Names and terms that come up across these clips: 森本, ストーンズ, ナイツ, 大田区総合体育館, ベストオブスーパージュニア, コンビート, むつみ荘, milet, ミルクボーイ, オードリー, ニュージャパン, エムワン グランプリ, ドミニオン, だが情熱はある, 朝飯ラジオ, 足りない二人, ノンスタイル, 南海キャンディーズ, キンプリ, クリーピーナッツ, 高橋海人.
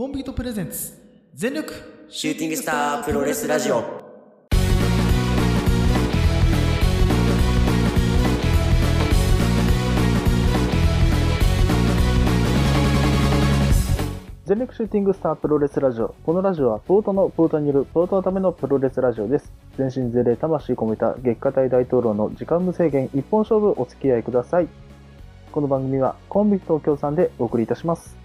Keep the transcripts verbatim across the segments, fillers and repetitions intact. コンビートプレゼンツ全力シューティングスタープロレスラジオ。全力シューティングスタープロレスラジオ。このラジオはポートのポートによるポートのためのプロレスラジオです。全身全霊魂込めた月下大大統領の時間無制限一本勝負、お付き合いください。この番組はコンビ東京さんでお送りいたします。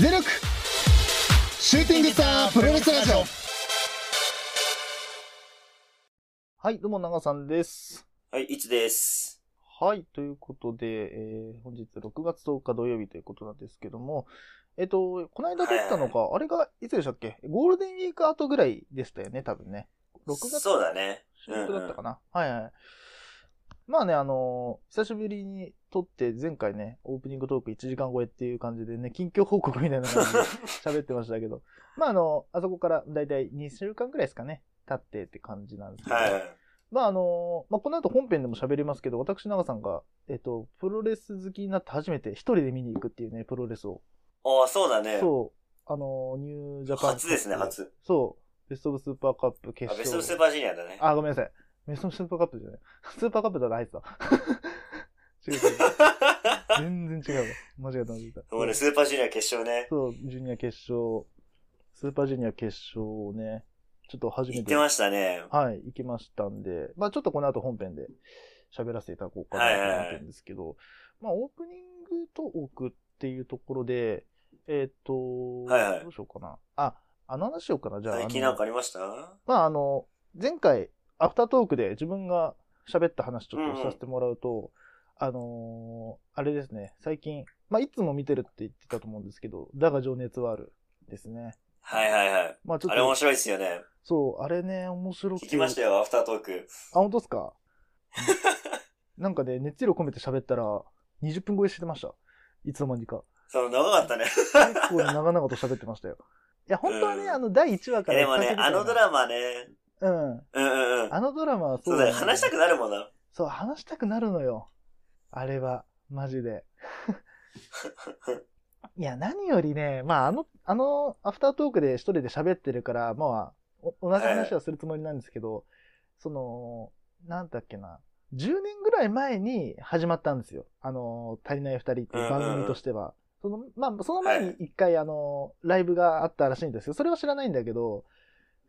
全力シューティングスタープロレスラジオ。はい、どうも長さんです。はい、いちです。はい、ということで、えー、本日ろくがつとおか土曜日ということなんですけども、えっと、この間撮ったのが、はい、あれがいつでしたっけ？ゴールデンウィーク後ぐらいでしたよね、多分ね。ろくがつ。そうだね。うんうん、だったかな。はいはい。まあね、あのー、久しぶりに撮って、前回ね、オープニングトークいちじかん超えっていう感じでね、近況報告みたいな感じで喋ってましたけど、まああのー、あそこからだいたいにしゅうかんぐらいですかね、経ってって感じなんですけど、はい、まああのー、まあこの後本編でも喋りますけど、私長さんが、えっと、プロレス好きになって初めて一人で見に行くっていうね、プロレスを。ああ、そうだね。そう。あのー、ニュージャパン。初ですね、初。そう。ベストオブスーパーカップ決勝。あ、ベストオブスーパージュニアだね。あ、ごめんなさい。メソンスーパーカップじゃない。スーパーカップだな、あいつだ。違う違う。全然違うわ。間違えた、間違えた。そうね、スーパージュニア決勝ね。そう、ジュニア決勝。スーパージュニア決勝をね、ちょっと初めて。行ってましたね。はい、行きましたんで。まぁ、あ、ちょっとこの後本編で喋らせていただこうかなと思ってるんですけど、はいはいはい、まぁ、あ、オープニングトークっていうところで、えっ、ー、と、はいはい、どうしようかな。あ、あの話しようかな、じゃあ。最近なんかありました？まぁ、あ、あの、前回、アフタートークで自分が喋った話ちょっとさせてもらうと、うんうん、あのー、あれですね、最近、まあ、いつも見てるって言ってたと思うんですけど、だが情熱はあるですね。はいはいはい。まあ、ちょっとあれ面白いですよね。そう、あれね、面白くて。聞きましたよ、アフタートーク。あ、本当ですか？なんかね、熱量込めて喋ったら、にじゅっぷん超えしてました。いつの間にか。そう、長かったね。結構長々と喋ってましたよ。いや、本当はね、うん、あの、だいいちわから。でもね、あのドラマね、うん、うんうんうん。あのドラマはそうだね。そうだね。話したくなるもんな。そう、話したくなるのよ。あれは、マジで。いや、何よりね、まあ、あの、あの、アフタートークで一人で喋ってるから、まあ、同じ話はするつもりなんですけど、はい、その、なんだっけな、じゅうねんぐらい前に始まったんですよ。あの、足りない二人っていう番組としては。その、まあ、その前に一回、はい、あの、ライブがあったらしいんですよ。それは知らないんだけど、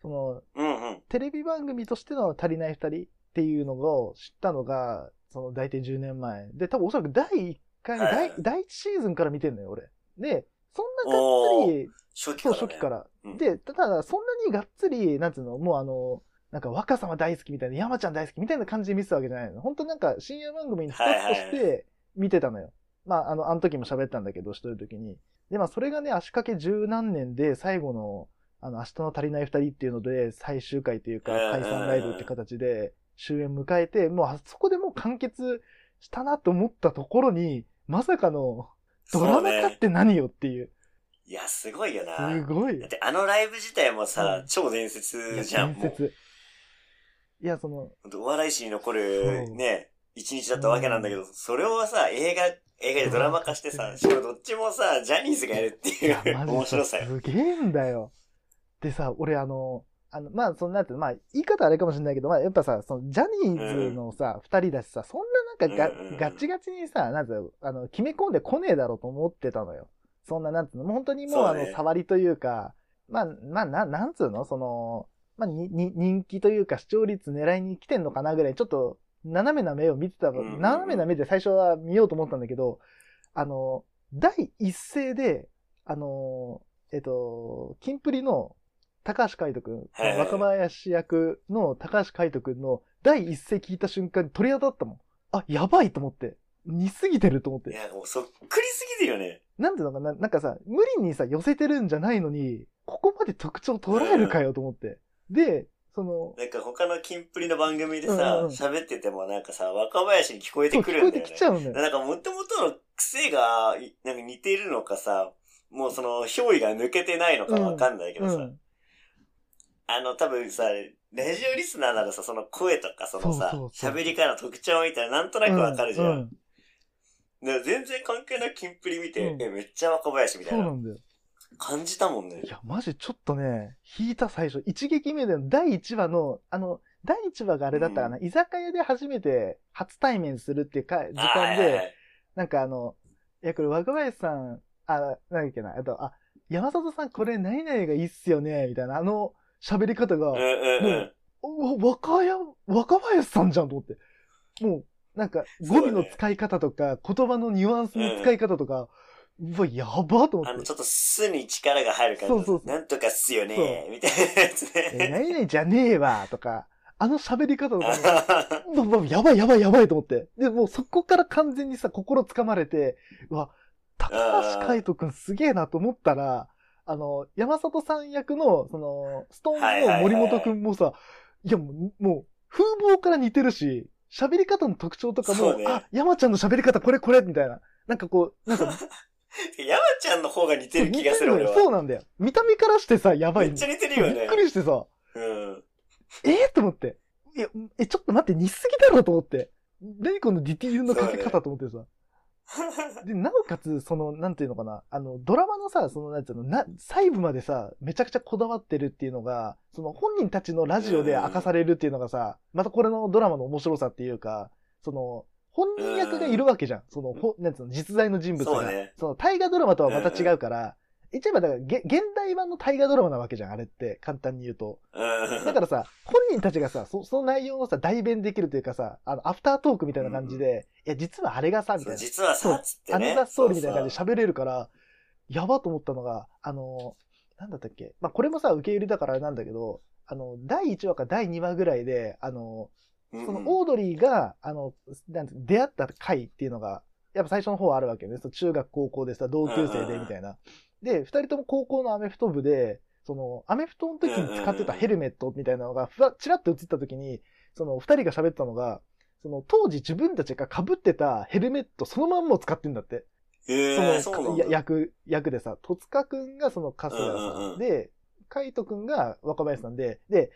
その、うんうん、テレビ番組としての足りないふたりっていうのを知ったのが、その大体じゅうねんまえ。で、多分おそらくだいいっかい、はいはい、だいいちシーズンから見てんのよ、俺。で、そんながっつり、初期から、ね、そう、初期から。うん、で、ただ、そんなにがっつり、なんつうの、もうあの、なんか若様大好きみたいな、山ちゃん大好きみたいな感じで見てたわけじゃないの。本当なんか深夜番組の一つとして見てたのよ。はいはい、まあ、あの、あの時も喋ったんだけど、一人の時に。で、まあ、それがね、足掛け十何年で最後の、あの、明日の足りない二人っていうので、最終回というか、解散ライブって形で終演迎えて、もうあそこでもう完結したなと思ったところに、まさかの、ドラマ化って何よっていう。いや、すごいよな。すごい。だってあのライブ自体もさ、うん、超伝説じゃん。伝説。もういや、その。お笑い史に残る、ね、一日だったわけなんだけど、それをさ、映画、映画でドラマ化してさ、しかもどっちもさ、ジャニーズがやるっていう面白さよ。すげえんだよ。でさ、俺あの、あの、まあ、そんなって、まあ、言い方あれかもしれないけど、まあ、やっぱさ、その、ジャニーズのさ、二、うん、人だしさ、そんななんかが、うん、ガチガチにさ、なんていうの、あの、決め込んでこねえだろうと思ってたのよ。そんな、なんていうの、もう本当にもう、うね、あの、触りというか、まあ、まあ、な、なんつうの、その、まあ、に、に、人気というか、視聴率狙いに来てんのかなぐらい、ちょっと、斜めな目を見てた、うん、斜めな目で最初は見ようと思ったんだけど、あの、第一声で、あの、えっと、キンプリの、高橋海人くん、若林役の高橋海人くんの第一声聞いた瞬間に鳥肌だったもん。あ、やばいと思って。似すぎてると思って。いや、もうそっくりすぎるよね。なんていうのかな、なんかさ、無理にさ、寄せてるんじゃないのに、ここまで特徴捉えるかよと思って。うん、で、その。なんか他のキンプリの番組でさ、喋、うんうん、っててもなんかさ、若林に聞こえてくるんだよね。聞こえてきちゃうんだよ。なんか元々の癖が、なんか似てるのかさ、もうその憑依が抜けてないのかわかんないけどさ、うんうん、あの多分さ、ラジオリスナーならさ、その声とかそのさ、喋りからの特徴みたいななんとなくわかるじゃん。うんうん、だから全然関係なくキンプリ見て、うん、え、めっちゃ若林みたいな。そうなんだよ。感じたもんね。いや、マジちょっとね、引いた最初。一撃目でだいいちわの、あの、だいいちわがあれだったかな、うん、居酒屋で初めて初対面するっていうか、時間で、なんかあの、いや、これ若林さん、あ、なんだっけな、あと、あ、山里さんこれ何々がいいっすよね、みたいな、あの、喋り方が、うんうんうん、もう、若や、若林さんじゃんと思って。もう、なんか、語尾の使い方とか、ね、言葉のニュアンスの使い方とか、うんうわ、やばーと思って。あの、ちょっとすに力が入る感じ。そうそうそう。なんとかっすよねー、みたいなやつね。え、何々じゃねえわーとか、あの喋り方とかも、やばいやばいやばいと思って。で、もうそこから完全にさ、心掴まれて、うわ、高橋海人くんすげえなと思ったら、あ, あの、山里さん役の、その、ストーンズの森本くんもさ、はいはいはい、いやもう、もう、風貌から似てるし、喋り方の特徴とかも、ね、あ、山ちゃんの喋り方これこれ、みたいな。なんかこう、なんか、山ちゃんの方が似てる気がする俺は。そうなんだよ。見た目からしてさ、やばい。めっちゃ似てるよね。びっくりしてさ。うん。えー、と思って。いや、え、ちょっと待って、似すぎだろと思って。何このディティールのかけ方と思ってさ。で、なおかつ、その、なんていうのかな。あの、ドラマのさ、その、なんていうの、な、細部までさ、めちゃくちゃこだわってるっていうのが、その、本人たちのラジオで明かされるっていうのがさ、またこれのドラマの面白さっていうか、その、本人役がいるわけじゃん。その、ほ、なんつうの、実在の人物が。そうね。その、大河ドラマとはまた違うから、言っちゃえば、だから、げ、現代版の大河ドラマなわけじゃん、あれって。簡単に言うと。だからさ、本人たちがさ、そ、その内容をさ、代弁できるというかさ、あの、アフタートークみたいな感じで、うん、いや、実はあれがさ、みたいな。実はさ、つってね。アナザーストーリーみたいな感じで喋れるから、やばと思ったのが、あの、なんだったっけ。まあ、これもさ、受け売りだからなんだけど、あの、だいいちわかだいにわぐらいで、あの、そのオードリーが、あの、なんて出会った回っていうのが、やっぱ最初の方はあるわけよね。その中学、高校でさ、同級生で、みたいな。で、二人とも高校のアメフト部で、その、アメフトの時に使ってたヘルメットみたいなのが、ふわ、チラッと映った時に、その、二人が喋ったのが、その、当時自分たちが被ってたヘルメットそのまんまを使ってんだって。えー、その、役、役でさ、戸塚くんがその、春日さんで、海人くんが若林さんで、で、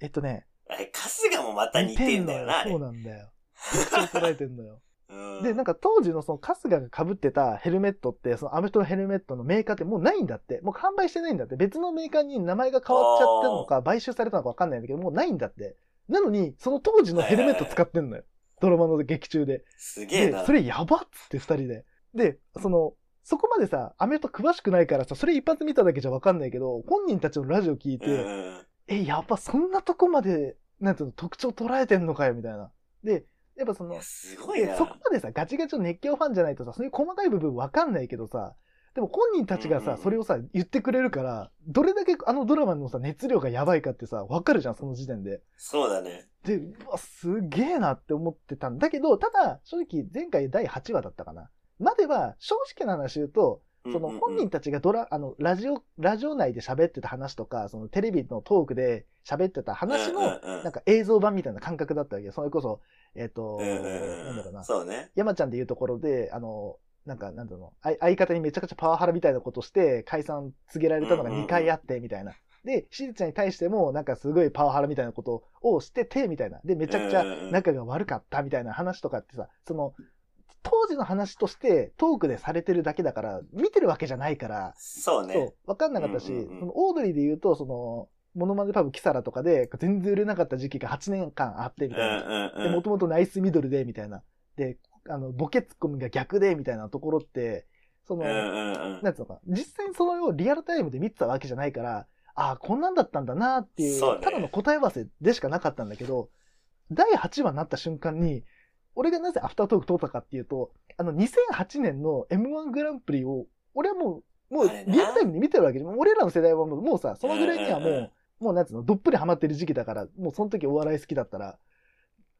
えっとね、あれ、春日もまた似てんだよな。そうなんだよ。めっちゃ捉えてんのよ。うん、で、なんか当時のその春日が被ってたヘルメットって、そのアメフトのヘルメットのメーカーってもうないんだって。もう販売してないんだって。別のメーカーに名前が変わっちゃったのか、買収されたのかわかんないんだけど、もうないんだって。なのに、その当時のヘルメット使ってんのよ。ドラマの劇中で。すげえな。で、それやばっつって二人で。で、その、そこまでさ、アメフト詳しくないからさ、それ一発見ただけじゃわかんないけど、本人たちのラジオ聞いて、うんえ、やっぱそんなとこまで、なんていうの、特徴捉えてんのかよ、みたいな。で、やっぱその、すごいな。そこまでさ、ガチガチの熱狂ファンじゃないとさ、そういう細かい部分わかんないけどさ、でも本人たちがさ、うんうん、それをさ、言ってくれるから、どれだけあのドラマのさ、熱量がやばいかってさ、わかるじゃん、その時点で。そうだね。で、うわ、すげえなって思ってたんだけど、ただ、正直、前回だいはちわだったかな。までは、正直な話言うと、その本人たちがドラ、あの、ラジオ、ラジオ内で喋ってた話とか、そのテレビのトークで喋ってた話の、なんか映像版みたいな感覚だったわけよ。それこそ、えっと、なんだろうな。そうね。山ちゃんで言うところで、あの、なんか、なんだろう、相方にめちゃくちゃパワハラみたいなことして、解散告げられたのがにかいあって、みたいな。で、しずちゃんに対しても、なんかすごいパワハラみたいなことをしてて、みたいな。で、めちゃくちゃ仲が悪かった、みたいな話とかってさ、その、当時の話としてトークでされてるだけだから、見てるわけじゃないから。そうね。そう。わかんなかったし、うんうんうん、そのオードリーで言うと、その、モノマネパブキサラとかで、全然売れなかった時期がはちねんかんあって、みたいな。うんうんうん、で、もともとナイスミドルで、みたいな。で、あの、ボケツッコミが逆で、みたいなところって、その、うんうんうん、なんつうのか、実際にそのをリアルタイムで見てたわけじゃないから、ああ、こんなんだったんだなっていう、ただの答え合わせでしかなかったんだけど、だいはちわになった瞬間に、俺がなぜアフタートーク通ったかっていうと、あのにせんはちねんの エムワン グランプリを、俺はもう、もうリアルタイムに見てるわけで、俺らの世代はもう、もうさ、そのぐらいにはもう、もうなんつうの、どっぷりハマってる時期だから、もうその時お笑い好きだったら、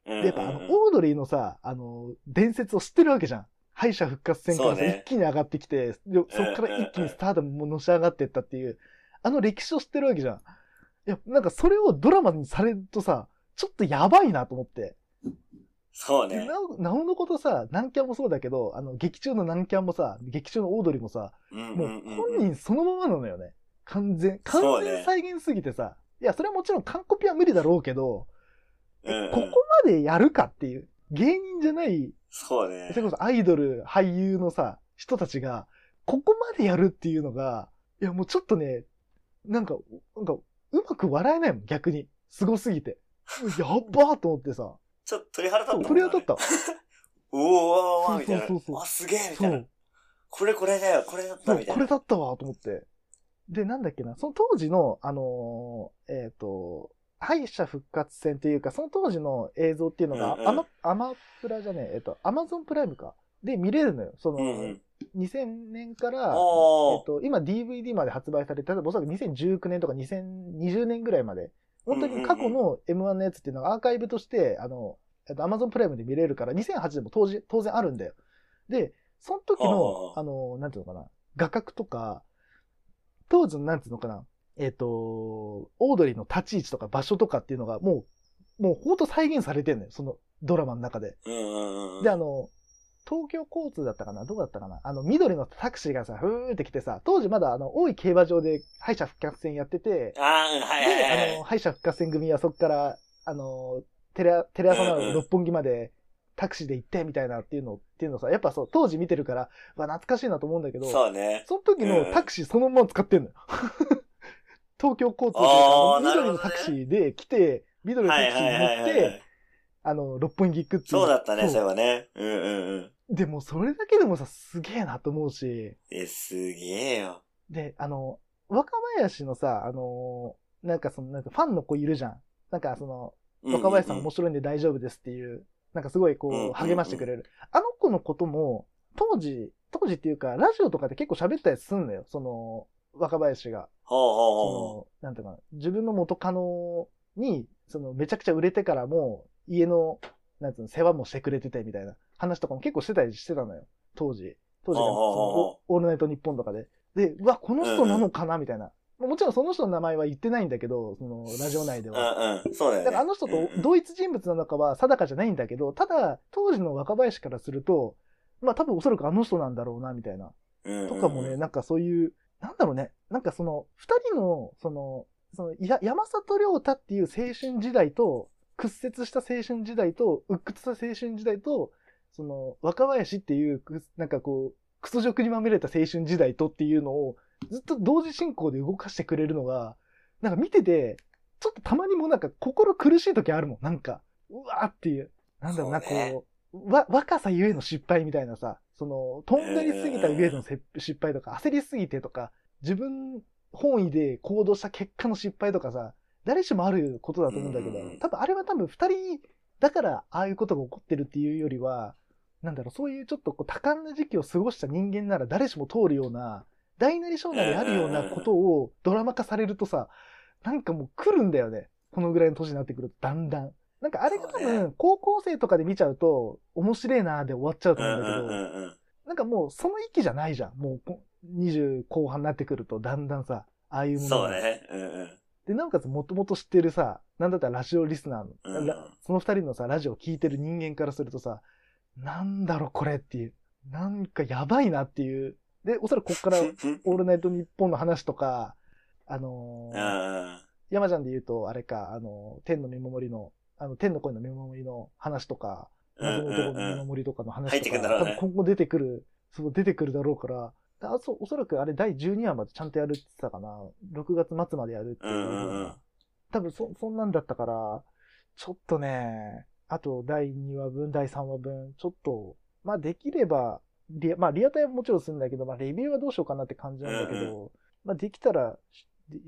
で、やっぱあの、オードリーのさ、あの、伝説を知ってるわけじゃん。敗者復活戦からさ、一気に上がってきて、そっから一気にスターダムものし上がってったっていう、あの歴史を知ってるわけじゃん。いや、なんかそれをドラマにされるとさ、ちょっとやばいなと思って。そうね。なおのことさ、南キャンもそうだけど、あの劇中の南キャンもさ、劇中のオードリーもさ、うんうんうんうん、もう本人そのままなのよね。完全完全再現すぎてさ、いやそれはもちろん完コピは無理だろうけど、うんうん、ここまでやるかっていう、芸人じゃない、そうね。それこそアイドル俳優のさ人たちがここまでやるっていうのが、いやもうちょっとね、なんかなんかうまく笑えないもん逆に、すごすぎて、やっばーと思ってさ。ちょっと鳥肌立ったもんね。鳥肌立った。おーおーおーみたいな。そうそうそうそう、あ、すげえみたいな。これこれだよ、これだったみたいな。これだったわと思って。で、なんだっけな、その当時の、あのー、えっ、ー、と、敗者復活戦というか、その当時の映像っていうのが、うんうん、アマ、アマプラじゃねえ、えっ、ー、と、アマゾンプライムか。で、見れるのよ。その、うんうん、にせんねんから、えっ、ー、と、今 ディーブイディー まで発売されて、例えばおそらくにせんじゅうきゅうねんとかにせんにじゅうねんぐらいまで。本当に過去の エムワン のやつっていうのがアーカイブとして、あの、Amazon プライムで見れるから、にせんはちねんも当時、当然あるんだよ。で、その時の、あの、なんていうのかな、画角とか、当時のなんていうのかな、えっと、オードリーの立ち位置とか場所とかっていうのが、もう、もうほんと再現されてんのよ、そのドラマの中で。で、あの、東京交通だったかな、どこだったかな、あの、緑のタクシーがさ、ふーって来てさ、当時まだあの、大井競馬場で敗者復活戦やってて、あはいはいはい、で、あの、敗者復活戦組はそこから、あの、テレ、テレ朝の六本木までタクシーで行ってみたいなっていうの、っていうのさ、やっぱそう、当時見てるから、まあ、懐かしいなと思うんだけど、そうね。その時のタクシーそのまま使ってんのよ。東京交通というか、緑のタクシーで来て、緑のタクシーに乗って、はいはいはいはい、あの、六本木行くっていう。そうだったね、それはね。うんうんうん。でもそれだけでもさ、すげえなと思うし。え、すげえよ。で、あの、若林のさ、あの、なんかその、なんかファンの子いるじゃん。なんかその、若林さん面白いんで大丈夫ですっていう、うんうんうん、なんかすごいこう、励ましてくれる、うんうんうん。あの子のことも、当時、当時っていうか、ラジオとかで結構喋ったりすんのよ。その、若林が。ほうほうほう。その、なんていうかな、自分の元カノに、その、めちゃくちゃ売れてからも、家の、なんつうの、世話もしてくれててみたいな話とかも結構してたりしてたのよ。当時。当時、ね、オールナイトニッポンとかで。で、うわ、この人なのかなみたいな。もちろんその人の名前は言ってないんだけど、その、ラジオ内では。うんうん。そうだよね。だからあの人と同一人物なのかは定かじゃないんだけど、ただ、当時の若林からすると、まあ多分おそらくあの人なんだろうな、みたいな。とかもね、なんかそういう、なんだろうね。なんかその、二人の、その、その、山里亮太っていう青春時代と、屈折した青春時代と、鬱屈した青春時代と、その、若林っていう、なんかこう、クソ辱にまみれた青春時代とっていうのを、ずっと同時進行で動かしてくれるのが、なんか見てて、ちょっとたまにもなんか心苦しい時あるもん。なんか、うわーっていう、なんだろうな、こう、ね、わ、若さゆえの失敗みたいなさ、その、とんがりすぎたゆえの失敗とか、焦りすぎてとか、自分本位で行動した結果の失敗とかさ、誰しもあることだと思うんだけど、うん、多分あれは多分二人だからああいうことが起こってるっていうよりは、なんだろう、そういうちょっとこう多感な時期を過ごした人間なら誰しも通るような、大なり小なりあるようなことをドラマ化されるとさ、なんかもう来るんだよね。このぐらいの年になってくると、だんだん。なんかあれが多分高校生とかで見ちゃうと、面白いなーで終わっちゃうと思うんだけど、なんかもうその域じゃないじゃん。もうにじゅう後半になってくると、だんだんさ、ああいうものが。そうね。うんうんで、なおかつもともと知ってるさ、なんだったらラジオリスナーの、うん、その二人のさ、ラジオを聞いてる人間からするとさ、なんだろこれっていう、なんかやばいなっていう。で、おそらくこっから、オールナイトニッポンの話とか、あのー、あ山ちゃんで言うと、あれか、あの、天の見守りの、あの、天の声の見守りの話とか、謎の男の見守りとかの話とか、うんうんうん、多分今後出てくる、そう出てくるだろうから、あそうおそらくあれだいじゅうにわまでちゃんとやるって言ってたかな。ろくがつまつまでやるっていう。うん多分そ、そんなんだったから、ちょっとね、あとだいにわぶん、だいさんわぶん、ちょっと、まあできれば、リア、まあリアタイももちろんするんだけど、まあレビューはどうしようかなって感じなんだけど、うん、まあできたら し,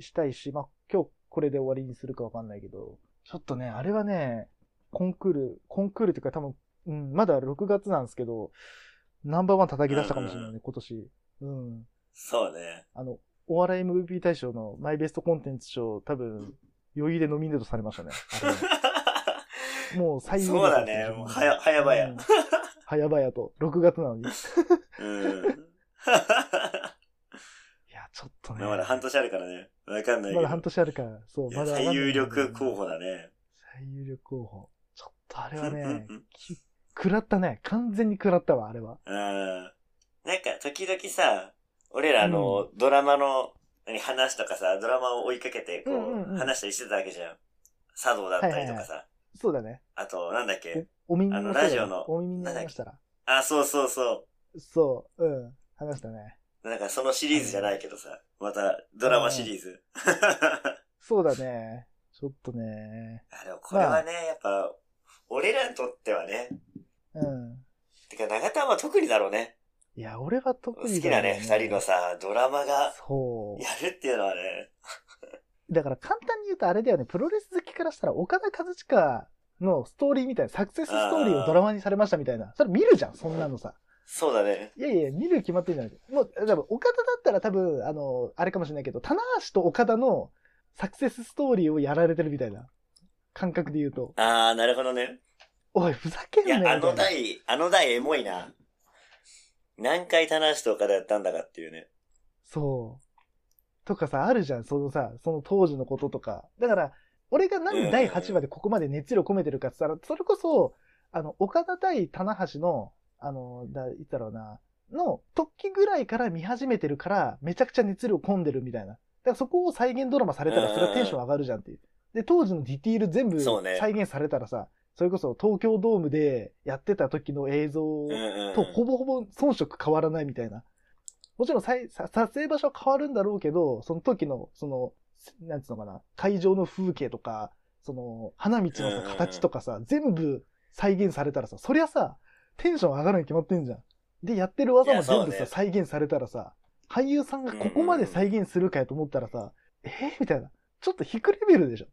したいし、まあ今日これで終わりにするかわかんないけど、ちょっとね、あれはね、コンクール、コンクールっていうか多分、うん、まだろくがつなんですけど、ナンバーワン叩き出したかもしれないね、うん、今年。うん。そうね。あの、お笑い エムブイピー 大賞のマイベストコンテンツ賞、多分、余裕でノミネートされましたね。もう最後そうだね。もうはや、早々、うん。早々と。ろくがつなのに。うん。いや、ちょっとね。まだ半年あるからね。わかんないけど。まだ半年あるから。そう、まだ。最有力候補だね。最有力候補。ちょっとあれはね、食らったね。完全に食らったわ、あれは。あー。なんか、時々さ、俺らの、うん、ドラマの話とかさ、ドラマを追いかけて、こう、うんうんうん、話したりしてたわけじゃん。茶道だったりとかさ。はいはいはい、そうだね。あと、なんだっけお耳に、あの、ラジオの、お耳に流したら。あ、そうそうそう。そう、うん。話したね。なんか、そのシリーズじゃないけどさ、また、ドラマシリーズ。そうだね。ちょっとね。あ、でもこれはね、まあ、やっぱ、俺らにとってはね。うん。てか、永田は特にだろうね。いや、俺は特に、ね。好きなね、二人のさ、ドラマが、そう。やるっていうのはね。だから、簡単に言うとあれだよね、プロレス好きからしたら、岡田和親のストーリーみたいな、サクセスストーリーをドラマにされましたみたいな。それ見るじゃん、そんなのさ。そうだね。いやいや、見る決まってんじゃないですか。もう、多分、岡田だったら多分、あの、あれかもしれないけど、棚橋と岡田の、サクセスストーリーをやられてるみたいな感覚で言うと。ああ、なるほどね。おい、ふざけんなよ。いや、あの台、あの台エモいな。何回棚橋と岡田やったんだかっていうね。そう。とかさ、あるじゃん、そのさ、その当時のこととか。だから、俺が何だいはちわでここまで熱量込めてるかって言ったら、それこそ、あの、岡田対棚橋の、あの、だ、いったろうな、の時ぐらいから見始めてるから、めちゃくちゃ熱量込んでるみたいな。だからそこを再現ドラマされたらそれはテンション上がるじゃんっていう。で、当時のディティール全部再現されたらさ、それこそ東京ドームでやってた時の映像とほぼほぼ遜色変わらないみたいな。もちろんさ撮影場所は変わるんだろうけど、その時の、その、なんつうのかな、会場の風景とか、その、花道のさ形とかさ、全部再現されたらさ、そりゃさ、テンション上がるに決まってんじゃん。で、やってる技も全部さ、再現されたらさ、俳優さんがここまで再現するかやと思ったらさ、うんうん、えー、みたいな。ちょっと低レベルでしょ。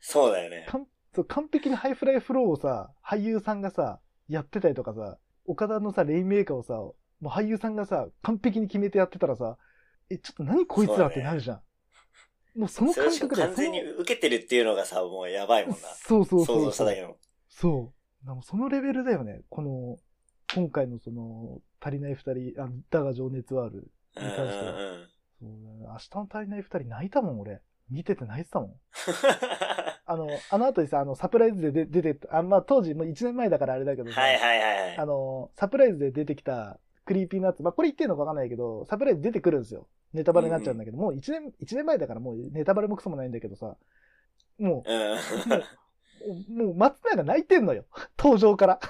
そうだよね。そう、完璧なハイフライフローをさ、俳優さんがさ、やってたりとかさ、岡田のさ、レインメーカーをさ、もう俳優さんがさ、完璧に決めてやってたらさ、え、ちょっと何こいつらってなるじゃん。うね、もうその感覚で。完全に受けてるっていうのがさ、もうやばいもんな。そうそうそう。想像しただけの。そう。でもそのレベルだよね。この、今回のその、足りない二人、あ、だが情熱はある。に関しては、うんうんそうね、明日の足りないふたり泣いたもん俺見てて泣いてたもんあのあの後にさあのサプライズで出てあまあ当時もういちねんまえだからあれだけどさ、はいはいはい、あのサプライズで出てきたクリーピーナッツまあこれ言ってんのか分かんないけどサプライズ出てくるんですよネタバレになっちゃうんだけど、うんうん、もういちねんいちねんまえだからもうネタバレもクソもないんだけどさもう、うん、もう, もう松永泣いてんのよ登場から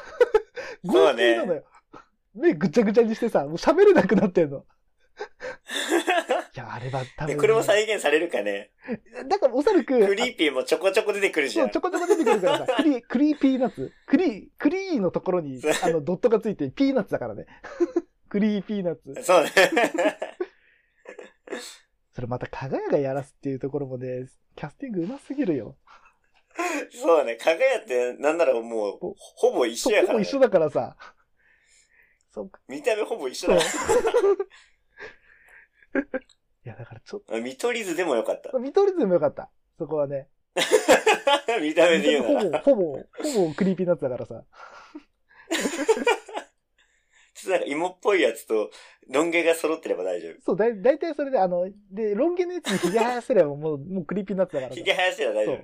号泣なのよ、ね、目ぐちゃぐちゃにしてさもう喋れなくなってんのいやあれは多分、ね、これも再現されるかねだからおそらくクリーピーもちょこちょこ出てくるじゃんそうちょこちょこ出てくるからさクリ、クリーピーナッツクリ、クリーのところにあのドットがついてピーナッツだからねクリーピーナッツそうねそれまたかがやがやらすっていうところもねキャスティングうますぎるよそうねかがやってなんならもうほぼ一緒やから、ね、ほぼ一緒だからさそう見た目ほぼ一緒だいやだからちょっと見取り図でもよかった見取り図でもよかったそこはね見た目で言うならほぼほぼほぼクリーピーナッツだからさちょっとなんか芋っぽいやつとロン毛が揃ってれば大丈夫そう だ, だいたいそれであのでロン毛のやつにひげ生やせればもうもうクリーピーナッツだからひげ生やせれば大丈夫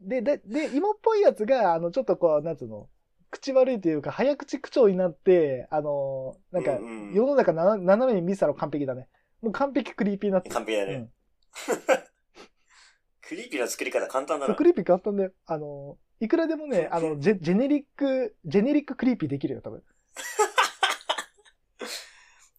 ででで芋っぽいやつがあのちょっとこうなんつうの口悪いというか早口口調になってあのー、なんか世の中な、うんうん、斜めに見せたら完璧だねもう完璧クリーピーナッツ完璧だね、うん、クリーピーの作り方簡単だなクリーピー簡単だよあのー、いくらでもねあのジェ、ジェネリックジェネリッククリーピーできるよ多分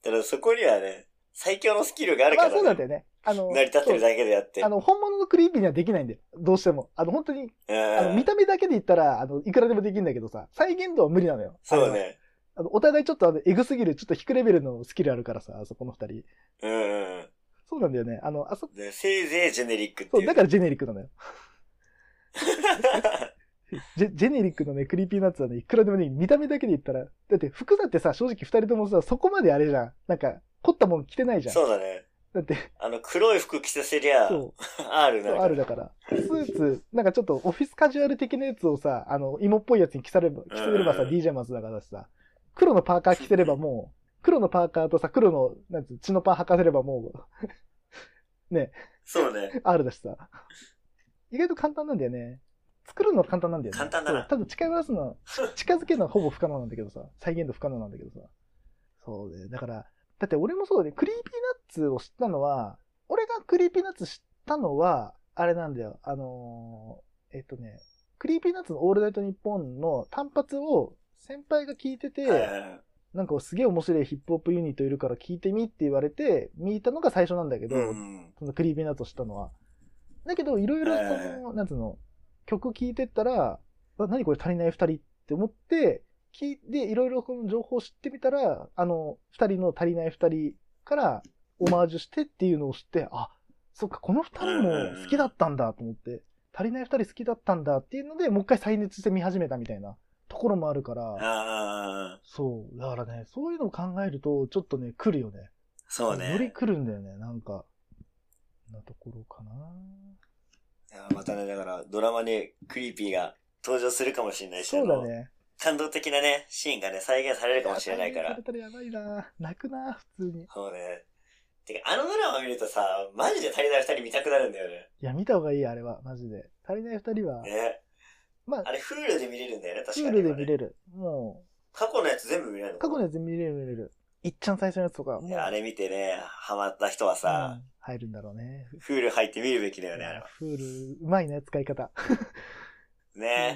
だからそこにはね最強のスキルがあるから、ねまあ、そうなんだよねあの成り立ってるだけでやってあの本物のクリーピーにはできないんだよどうしてもあの本当にあの見た目だけで言ったらあのいくらでもできるんだけどさ再現度は無理なのよそうねあのお互いちょっとあのエグすぎるちょっと低レベルのスキルあるからさあそこの二人うん、うん、そうなんだよねあのあそせいぜいジェネリックっていうそうだからジェネリックなのよジェ、ジェネリックのねクリーピーナッツはねいくらでもね見た目だけで言ったらだって服だってさ正直二人ともさそこまであれじゃんなんか凝ったもん着てないじゃんそうだねだってあの黒い服着させりゃ R だから R だからスーツなんかちょっとオフィスカジュアル的なやつをさあの芋っぽいやつに着されば着せればさ ディージェー マスだからさ黒のパーカー着せればもう黒のパーカーとさ黒のなんつ血のパン履かせればもうねそうね R だしさ意外と簡単なんだよね作るのは簡単なんだよね。簡単だな。ただ近寄らすのは、近づけるのはほぼ不可能なんだけどさ、再現度不可能なんだけどさ。そうで、だから、だって俺もそうだね、クリーピーナッツを知ったのは、俺がクリーピーナッツ知ったのは、あれなんだよ、あのー、えっとね、クリーピーナッツのオールナイトニッポンの単発を先輩が聞いてて、なんかすげえ面白いヒップホップユニットいるから聞いてみって言われて、見たのが最初なんだけど、うん、そのクリーピーナッツを知ったのは。だけど、いろいろその、なんつうの、曲聴いてったら、あ、何これ足りない二人って思って、聞いて、いろいろこの情報を知ってみたら、あの、二人の足りない二人からオマージュしてっていうのを知って、あ、そっか、この二人も好きだったんだと思って、足りない二人好きだったんだっていうので、もう一回再熱して見始めたみたいなところもあるから、そう、だからね、そういうのを考えると、ちょっとね、来るよね。そうね。より来るんだよね、なんか、なところかな。いやまたね、だからドラマにクリーピーが登場するかもしれないし、そうだね、感動的なねシーンがね再現されるかもしれないから、やばいな、泣くな普通に。そうね。てかあのドラマ見るとさ、マジで足りないふたり見たくなるんだよね。いや見た方がいい、あれはマジで。足りないふたりはね、まああれHuluで見れるんだよね、確かに。Huluで見れる。もう過去のやつ全部見れるの。過去のやつ見れる見れる。いっちゃん最初のやつとか。いやあれ見てねハマった人はさ。うん、入るんだろうね。フール入って見るべきだよね、あれは。フール、うまいね、使い方。ねえ。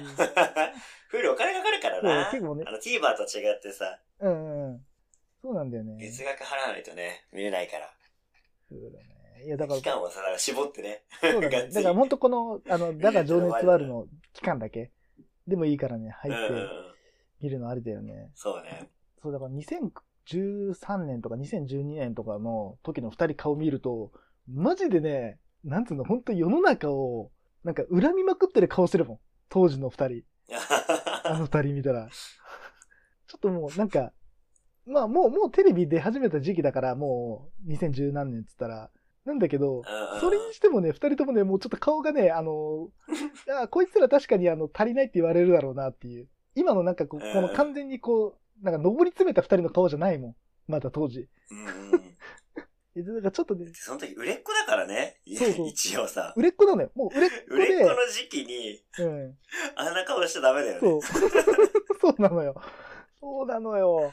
フールお金かかるからな。結構ね。あの TVer と違ってさ。うんうん。そうなんだよね。月額払わないとね、見れないから。フールね。いや、だから。期間をさ、絞ってね。そうだね。だからほんとこの、あの、だが情熱はあるの期間だけ。でもいいからね、入って見るのありだよね。うん、そうね。そう、だからにせんじゅうさんねんとかにせんじゅうにねんとかの時のふたり顔見るとマジでね、なんつうの、本当に世の中をなんか恨みまくってる顔してるもん、当時のふたり。あのふたり見たらちょっともうなんか、まあもうもうテレビ出始めた時期だから、もうにせんじゅうなんねんっつったらなんだけど、それにしてもねふたりともね、もうちょっと顔がね、あのあこいつら確かにあの足りないって言われるだろうなっていう、今のなんかこうこの完全にこうなんか登り詰めた二人の顔じゃないもん、まだ当時。うん。なんかちょっとね。その時売れっ子だからね。そうそう一応さ。売れっ子なのよ。もう売れっ子で。売れっ子の時期に、うん、あんな顔しちゃダメだよね。そう。そうなのよ。そうなのよ。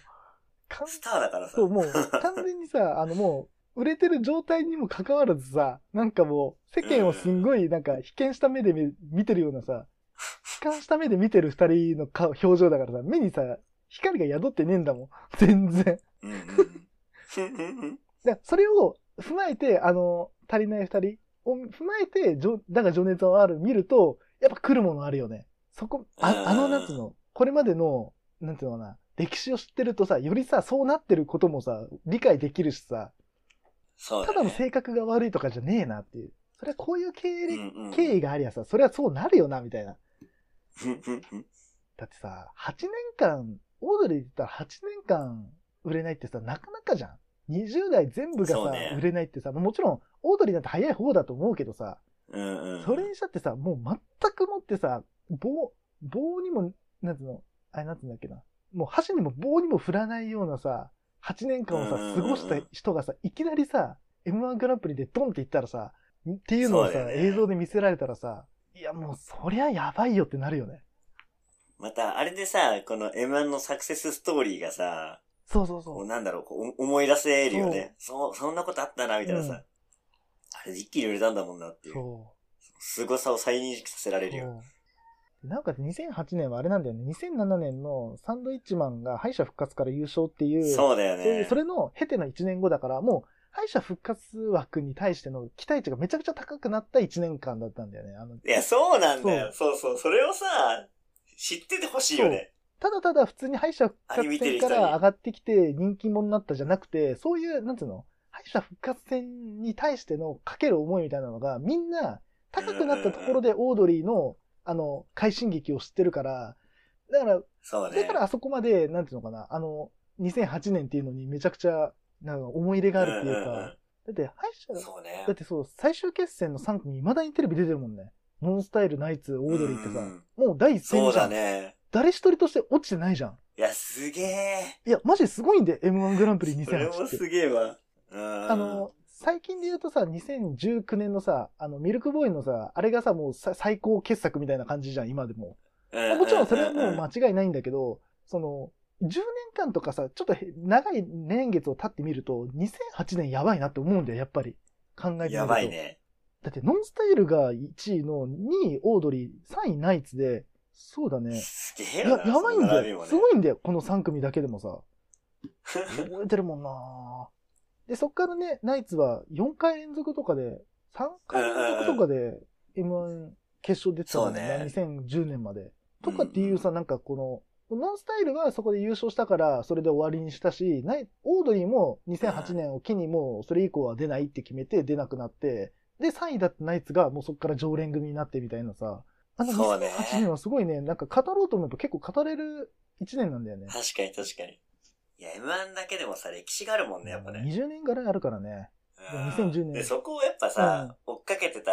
スターだからさ。そう、もう完全にさ、あのもう売れてる状態にも関わらずさ、なんかもう世間をすんごいなんか被験した目で見てるようなさ、悲観した目で見てる二人の顔表情だからさ、目にさ。光が宿ってねえんだもん、全然。だそれを踏まえて、あの、足りない二人を踏まえて、だが情熱はある見ると、やっぱ来るものあるよね。そこ、あ, あの、なんつうの、これまでの、なんていうのかな、歴史を知ってるとさ、よりさ、そうなってることもさ、理解できるしさ、そうね、ただの性格が悪いとかじゃねえなっていう。それはこういう経緯、うんうん、経緯がありゃさ、それはそうなるよな、みたいな。だってさ、はちねんかん、オードリーって言ったらはちねんかん売れないってさ、なかなかじゃん。にじゅう代全部がさ、ね、売れないってさ、もちろんオードリーなんて早い方だと思うけどさ、うんうん、それにしたってさ、もう全くもってさ、棒、棒にも、なんつうの、あれなんつうんだっけな、もう箸にも棒にも振らないようなさ、はちねんかんをさ、過ごした人がさ、いきなりさ、エムワン グランプリでドンっていったらさ、っていうのをさ、ね、映像で見せられたらさ、いやもうそりゃやばいよってなるよね。また、あれでさ、この エムワン のサクセスストーリーがさ、そうそうそう。なんだろう、こう思い出せるよね。そう、そんなことあったな、みたいなさ。うん、あれで一気に売れたんだもんなっていう。そう。凄さを再認識させられるよ。なんかにせんはちねんはあれなんだよね。にせんななねんのサンドイッチマンが敗者復活から優勝っていう。そうだよね。そういう、それの経てのいちねんごだから、もう敗者復活枠に対しての期待値がめちゃくちゃ高くなったいちねんかんだったんだよね。あのいや、そうなんだよ。そうそう。それをさ、知っててほしいよね。ただただ普通に敗者復活戦から上がってきて人気者になったじゃなくて、そういう、なんつうの、敗者復活戦に対してのかける思いみたいなのが、みんな高くなったところでオードリーの、あの、快進撃を知ってるから、だから、そうね、だからあそこまで、なんていうのかな、あの、にせんはちねんっていうのにめちゃくちゃ、なんか思い入れがあるっていうか、だって敗者、そうね、だってそう、最終決戦のさんくみ未だにテレビ出てるもんね。ノンスタイル、ナイツ、オードリーってさ、うん、もう第一戦じゃん。そうだね。誰一人として落ちてないじゃん。いや、すげえ。いや、マジですごいんで、エムワン グランプリにせんはちって。それもすげえわ。あの、最近で言うとさ、にせんじゅうきゅうねんのさ、あの、ミルクボーイのさ、あれがさ、もう最高傑作みたいな感じじゃん、今でも。まあ、もちろんそれはもう間違いないんだけど、その、じゅうねんかんとかさ、ちょっと長い年月を経ってみると、にせんはちねんやばいなって思うんだよ、やっぱり。考えてみると。やばいね。だって、ノンスタイルがいちいのにいオードリー、さんいナイツで、そうだね。すげえな。や、やばいんだよ。すごいんだよ、このさん組だけでもさ。覚えてるもんな。で、そっからね、ナイツはよんかい連続とかで、さんかい連続とかで エムワン 決勝出てたんだよね。にせんじゅうねんまで。とかっていうさ、なんかこの、ノンスタイルはそこで優勝したから、それで終わりにしたし、ない、オードリーもにせんはちねんを機にもうそれ以降は出ないって決めて出なくなって、で、さんいだったナイツがもうそこから常連組になってみたいなさ、あのにせんはちねんはすごいね、なんか語ろうと思うと結構語れるいちねんなんだよね。確かに確かに。いや、エムワン だけでもさ、歴史があるもんね、やっぱね。にじゅうねんぐらいあるからね。うん、にせんじゅうねん。で、そこをやっぱさ、うん、追っかけてた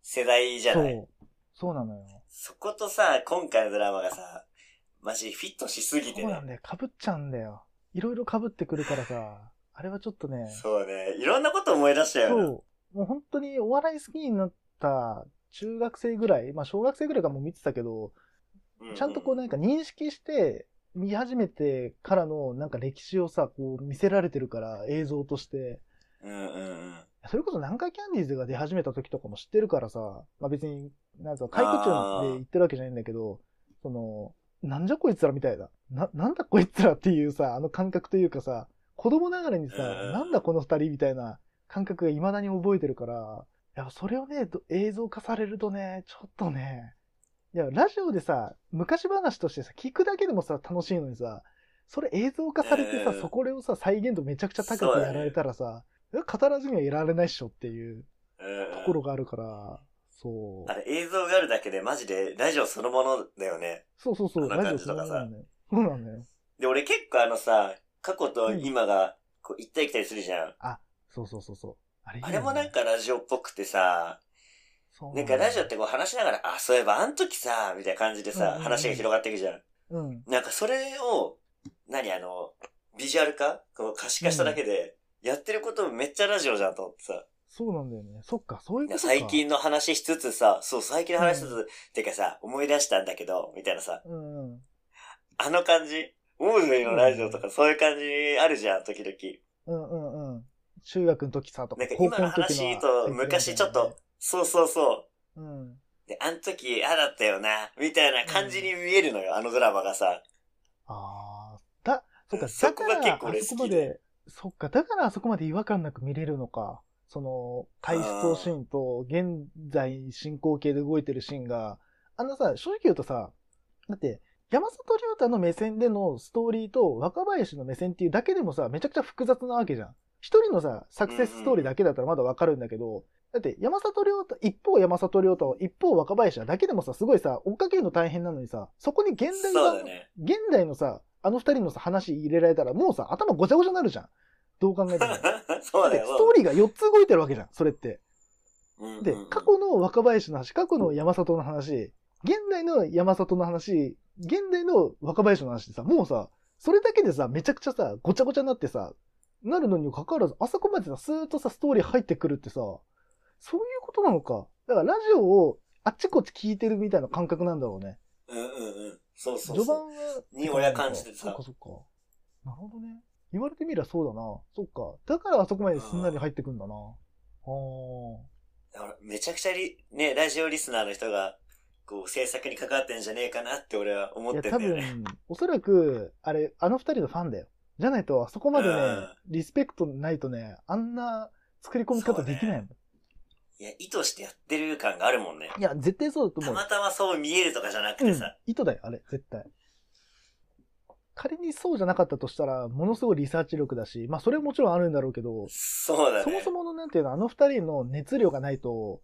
世代じゃない。そう。そうなのよ。そことさ、今回のドラマがさ、マジフィットしすぎてね。そうなんだよ。被っちゃうんだよ。いろいろ被ってくるからさ、あれはちょっとね。そうね。いろんなこと思い出したよね。そう。もう本当にお笑い好きになった中学生ぐらい、まあ小学生ぐらいからもう見てたけど、うんうん、ちゃんとこうなんか認識して、見始めてからのなんか歴史をさ、こう見せられてるから映像として。うんうんうん。それこそ南海キャンディーズが出始めた時とかも知ってるからさ、まあ別に、なんか解雇中で言ってるわけじゃないんだけど、その、なんじゃこいつらみたいな。な、なんだこいつらっていうさ、あの感覚というかさ、子供ながらにさ、うん、なんだこの二人みたいな感覚が未だに覚えてるから、いやそれをね、映像化されるとね、ちょっとね、いや、ラジオでさ、昔話としてさ、聞くだけでもさ、楽しいのにさ、それ映像化されてさ、えー、そこをさ、再現度めちゃくちゃ高くやられたらさ、ね、語らずにはいられないっしょっていうところがあるから、そう。あれ映像があるだけでマジでラジオそのものだよね。そうそうそう、ラジオそのものだよね。そうなんだよ。で、俺結構あのさ、過去と今がこう行ったり来たりするじゃん。うん、あ、そうそうそうそう。あれいいよね。あれもなんかラジオっぽくてさ、なんかラジオってこう話しながら、あ、そういえばあの時さ、みたいな感じでさ、うんうんうん、話が広がっていくじゃん。うん。なんかそれを、何あの、ビジュアル化こう可視化しただけで、うん、やってることめっちゃラジオじゃんと思ってさ。そうなんだよね。そっか、そういうことか。最近の話しつつさ、そう、最近の話しつつ、うん、てかさ、思い出したんだけど、みたいなさ。うんうん。あの感じ、オードリーのラジオとか、うん、そういう感じあるじゃん、時々。うんうんうん。中学の時さ、とか。なんか今の話と昔ちょっと、そうそうそう。うん。で、あの時、ああだったよな、みたいな感じに見えるのよ、うん、あのドラマがさ。ああ、だ、そっか、そこが結構俺好きで。そこまで、そっか、だからあそこまで違和感なく見れるのか。その、回想シーンと、現在進行形で動いてるシーンが、あのさ、正直言うとさ、だって、山里亮太の目線でのストーリーと若林の目線っていうだけでもさ、めちゃくちゃ複雑なわけじゃん。一人のさ、サクセスストーリーだけだったらまだわかるんだけど、うんうんだって、山里亮太、一方山里亮太、一方若林だけでもさ、すごいさ、追っかけるの大変なのにさ、そこに現代が、ね、現代のさ、あの二人のさ、話入れられたら、もうさ、頭ごちゃごちゃになるじゃん。どう考えても。そうだよ。だって、ストーリーがよっつ動いてるわけじゃん、それって。で、過去の若林の話、過去の山里の話、現代の山里の話、現代の若林の話でさ、もうさ、それだけでさ、めちゃくちゃさ、ごちゃごちゃになってさ、なるのにもかかわらず、あそこまでさ、スーッとさ、ストーリー入ってくるってさ、そういうことなのか。だからラジオをあっちこっち聞いてるみたいな感覚なんだろうね。うんうんうん。そうそうそう。序盤は。に俺は感じてた。そっかそっか。なるほどね。言われてみればそうだな。そっか。だからあそこまですんなり入ってくんだな。ああ。めちゃくちゃリ、ね、ラジオリスナーの人が、こう、制作に関わってんじゃねえかなって俺は思ってたんだよね。いや多分、おそらく、あれ、あの二人のファンだよ。じゃないと、あそこまでね、リスペクトないとね、あんな作り込み方できないもん。いや、意図してやってる感があるもんね。いや、絶対そうだと思う。たまたまそう見えるとかじゃなくてさ。うん、意図だよ、あれ、絶対。仮にそうじゃなかったとしたら、ものすごいリサーチ力だし、まあ、それはもちろんあるんだろうけど、そうだね。そもそもの、なんていうの、あの二人の熱量がないと、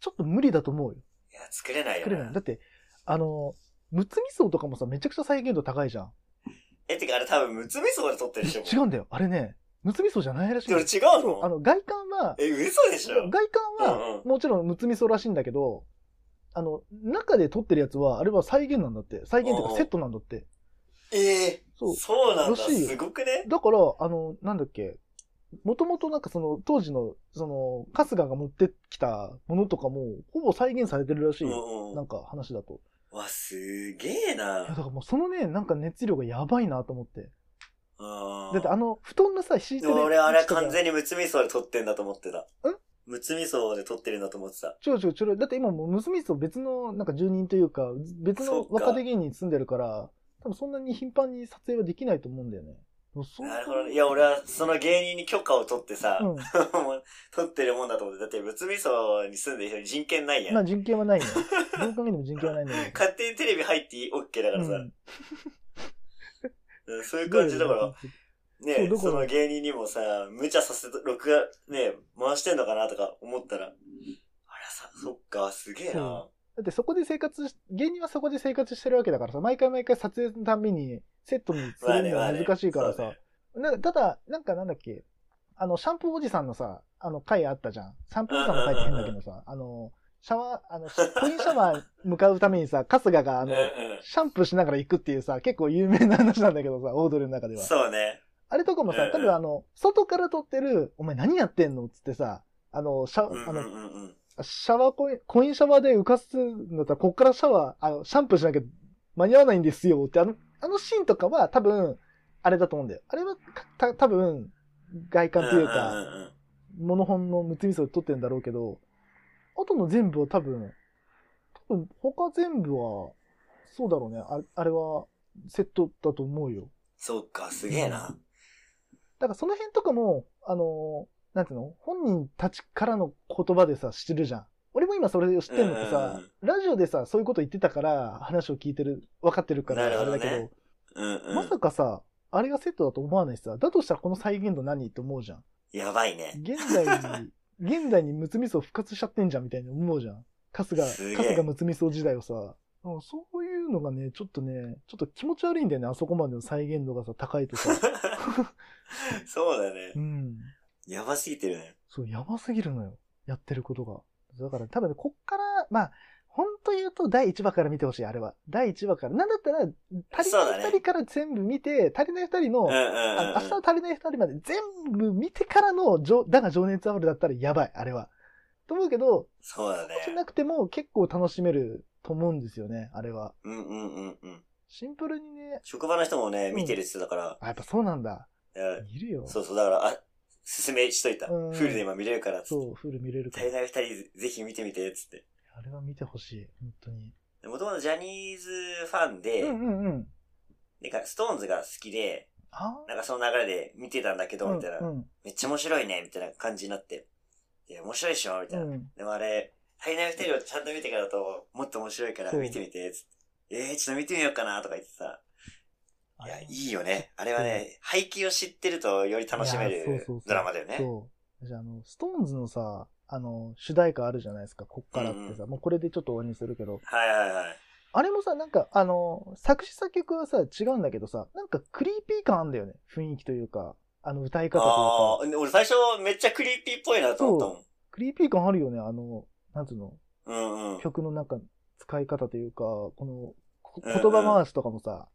ちょっと無理だと思うよ。いや、作れないよ。作れない。だって、あの、むつみ荘とかもさ、めちゃくちゃ再現度高いじゃん。え、てか、あれ多分、むつみ荘で撮ってるでしょ。違うんだよ、あれね。むつみ荘じゃないらしい。それ違うの？あの、外観は、え、嘘でしょ？外観は、もちろんむつみ荘らしいんだけど、うんうん、あの、中で撮ってるやつは、あれは再現なんだって。再現っていうかセットなんだって。ええー、そう。そうなんだ。すごくね？だから、あの、なんだっけ、もともとなんかその当時のその春日が持ってきたものとかもほぼ再現されてるらしい、うん、なんか話だと。わ、すげえな。いやだからもうそのね、なんか熱量がやばいなと思って。あだってあの布団のさ、敷いてる。俺あれ完全にむつみそで撮ってんだと思ってた。ん？むつみそで撮ってるんだと思ってた。ちょちょちょ、だって今もうむつみそ別のなんか住人というか別の若手芸人に住んでるから、多分そんなに頻繁に撮影はできないと思うんだよね。なるほど。いや、俺は、その芸人に許可を取ってさ、うん、取ってるもんだと思って、だって、仏味噌に住んでる人に人権ないやん。まあ、人権はないね。どう考えても人権はないね。勝手にテレビ入って OK だからさ。うん、そういう感じだから、ね、その芸人にもさ、無茶させて、録画、ね、回してんのかなとか思ったら、あらさ、そっか、すげえな。だってそこで生活し、芸人はそこで生活してるわけだからさ、毎回毎回撮影のたんびにセットにするのは難しいからさ、ねねね、なんかただ、なんかなんだっけ、あの、シャンプーおじさんのさ、あの回あったじゃん。シャンプーおじさんの回って変だけどさ、あの、シャワー、あの、コインシャワー向かうためにさ、春日があの、シャンプーしながら行くっていうさ、結構有名な話なんだけどさ、オードリーの中では。そうね。あれとかもさ、多分あの、外から撮ってる、お前何やってんのっつってさ、あの、シャ、あの、うんうんうんシャワーコイン、コインシャワーで浮かすんだったら、こっからシャワー、あの、シャンプーしなきゃ間に合わないんですよって、あの、あのシーンとかは多分、あれだと思うんだよ。あれは、た、多分、外観というか、モノホンのむつみそで撮ってるんだろうけど、あとの全部は多分、多分、他全部は、そうだろうね。あ、あれは、セットだと思うよ。そっか、すげえな。だからその辺とかも、あの、なんていうの？本人たちからの言葉でさ、知るじゃん。俺も今それを知ってんのってさ、ラジオでさ、そういうこと言ってたから、話を聞いてる、分かってるから、あれだけど、うんうん、まさかさ、あれがセットだと思わないしさ、だとしたらこの再現度何って思うじゃん。やばいね。現代に、現代にむつみそ復活しちゃってんじゃんみたいに思うじゃん。春日、春日むつみそ時代をさ、そういうのがね、ちょっとね、ちょっと気持ち悪いんだよね、あそこまでの再現度がさ、高いとさ。そうだね。うん。やばすぎてるね。そう、やばすぎるのよ。やってることが。だから多分ね、こっから、まあ、ほんと言うとだいいちわから見てほしい、あれは。だいいちわから。なんだったら、足りないふたりから全部見て、ね、足りないふたりの、うんうんうん、あの明日の足りないふたりまで全部見てからの、だが情熱あふれだったらやばい、あれは。と思うけど、そうだね。じゃなくても結構楽しめると思うんですよね、あれは。うんうんうんうん。シンプルにね。職場の人もね、見てる人だから。うん、あ、やっぱそうなんだ。いるよ。そうそう、だから、あ勧めしといた。フールで今見れるからっつって。そう、フール見れるから。足りない二人ぜひ見てみて、つって。あれは見てほしい、本当に。もともとジャニーズファンで、うんうんうん。で、ストーンズが好きで、なんかその流れで見てたんだけど、みたいな、うんうん。めっちゃ面白いね、みたいな感じになって。いや、面白いっしょ、みたいな。うん、でもあれ、足りない二人をちゃんと見てからだと、もっと面白いから見てみて、つって。えー、ちょっと見てみようかな、とか言ってさ。いや、いいよね。あれはね、背景を知ってるとより楽しめるそうそうそうドラマだよね。そう。じゃあ、あの、ストーンズ のさ、あの、主題歌あるじゃないですか、こっからってさ、うん、もうこれでちょっと終わりにするけど。はいはいはい。あれもさ、なんか、あの、作詞作曲はさ、違うんだけどさ、なんかクリーピー感あんだよね。雰囲気というか、あの、歌い方というか。ああ、俺最初めっちゃクリーピーっぽいなと思ったもん。そう。クリーピー感あるよね、あの、なんつうの、うんうん、曲のなんか使い方というか、この、こ言葉回しとかもさ、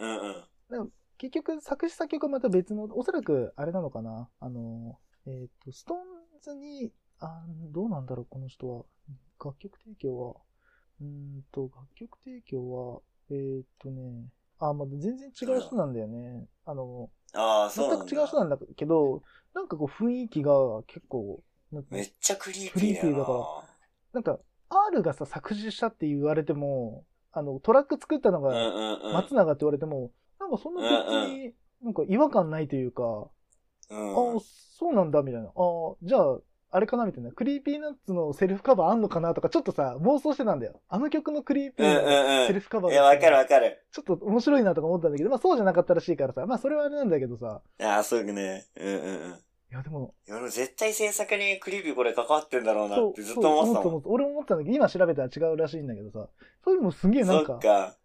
うんうんうんうん、でも結局作詞作曲はまた別のおそらくあれなのかなあのえっ、ー、とストーンズにあどうなんだろうこの人は楽曲提供はうーんと楽曲提供はえっ、ー、とねあまあ、全然違う人なんだよねあのあそうなんだ全く違う人なんだけどなんかこう雰囲気が結構なんかめっちゃクリーピーだなーだからなんか R がさ作詞したって言われてもあの、トラック作ったのが、松永って言われても、うんうんうん、なんかそんな別に、なんか違和感ないというか、うん、ああ、そうなんだ、みたいな。ああ、じゃあ、あれかな、みたいな。クリーピーナッツのセルフカバーあんのかなとか、ちょっとさ、妄想してたんだよ。あの曲のクリーピーのセルフカバー、うんうんうん、いや、わかるわかる。ちょっと面白いなとか思ったんだけど、まあそうじゃなかったらしいからさ、まあそれはあれなんだけどさ。ああ、そうね。うんうんうん。いや、でも。いや、絶対制作にクリーピーこれ関わってんだろうなってずっと思ってたもん。俺も思ったんだけど、今調べたら違うらしいんだけどさ。それでもすげえなんか。そっか。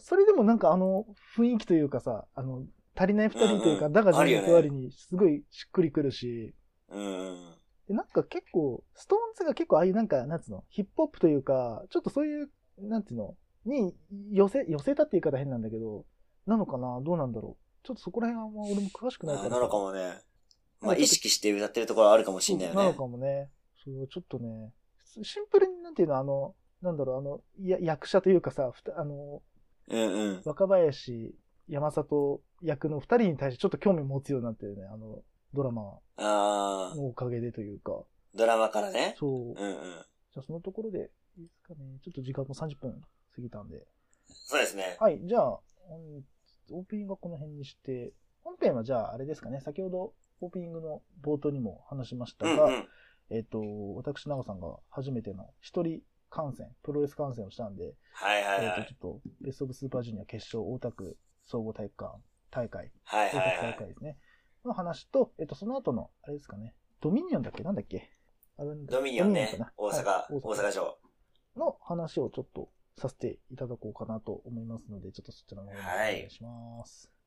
それでもなんかあの雰囲気というかさ、あの、足りない二人というか、うんうん、だがじゅうに代わりにすごいしっくりくるし。うん。で、なんか結構、ストーンズが結構ああいうなんか、なんつうの、ヒップホップというか、ちょっとそういう、なんつうの、に寄せ、寄せたって言い方変なんだけど、なのかなどうなんだろう。ちょっとそこら辺はもう俺も詳しくないから。なのかもね。まあ意識して歌ってるところはあるかもしれないよね。なのかもね。それはちょっとね、シンプルになんていうの、あの、なんだろう、あの、や役者というかさ、ふたあの、うんうん、若林、山里役の二人に対してちょっと興味持つようになってるね、あの、ドラマのおかげでというか。ドラマからね。そう。うんうん。じゃあそのところで、いいですかね、ちょっと時間もさんじゅっぷん過ぎたんで。そうですね。はい、じゃあ、オープニングはこの辺にして、本編はじゃああれですかね、先ほどオープニングの冒頭にも話しましたが、うんうん、えっと、私、長さんが初めての一人観戦、プロレス観戦をしたんで、はいはいはい。えっと、ちょっと、ベストオブスーパージュニア決勝大田区総合体育館大会、はいはいはい、大田区大会ですね、の話と、えっと、その後の、あれですかね、ドミニオンだっけなんだっけあれドミニオンね、ン大阪、はい、大阪城の話をちょっとさせていただこうかなと思いますので、ちょっとそちらの方にお願いします。はい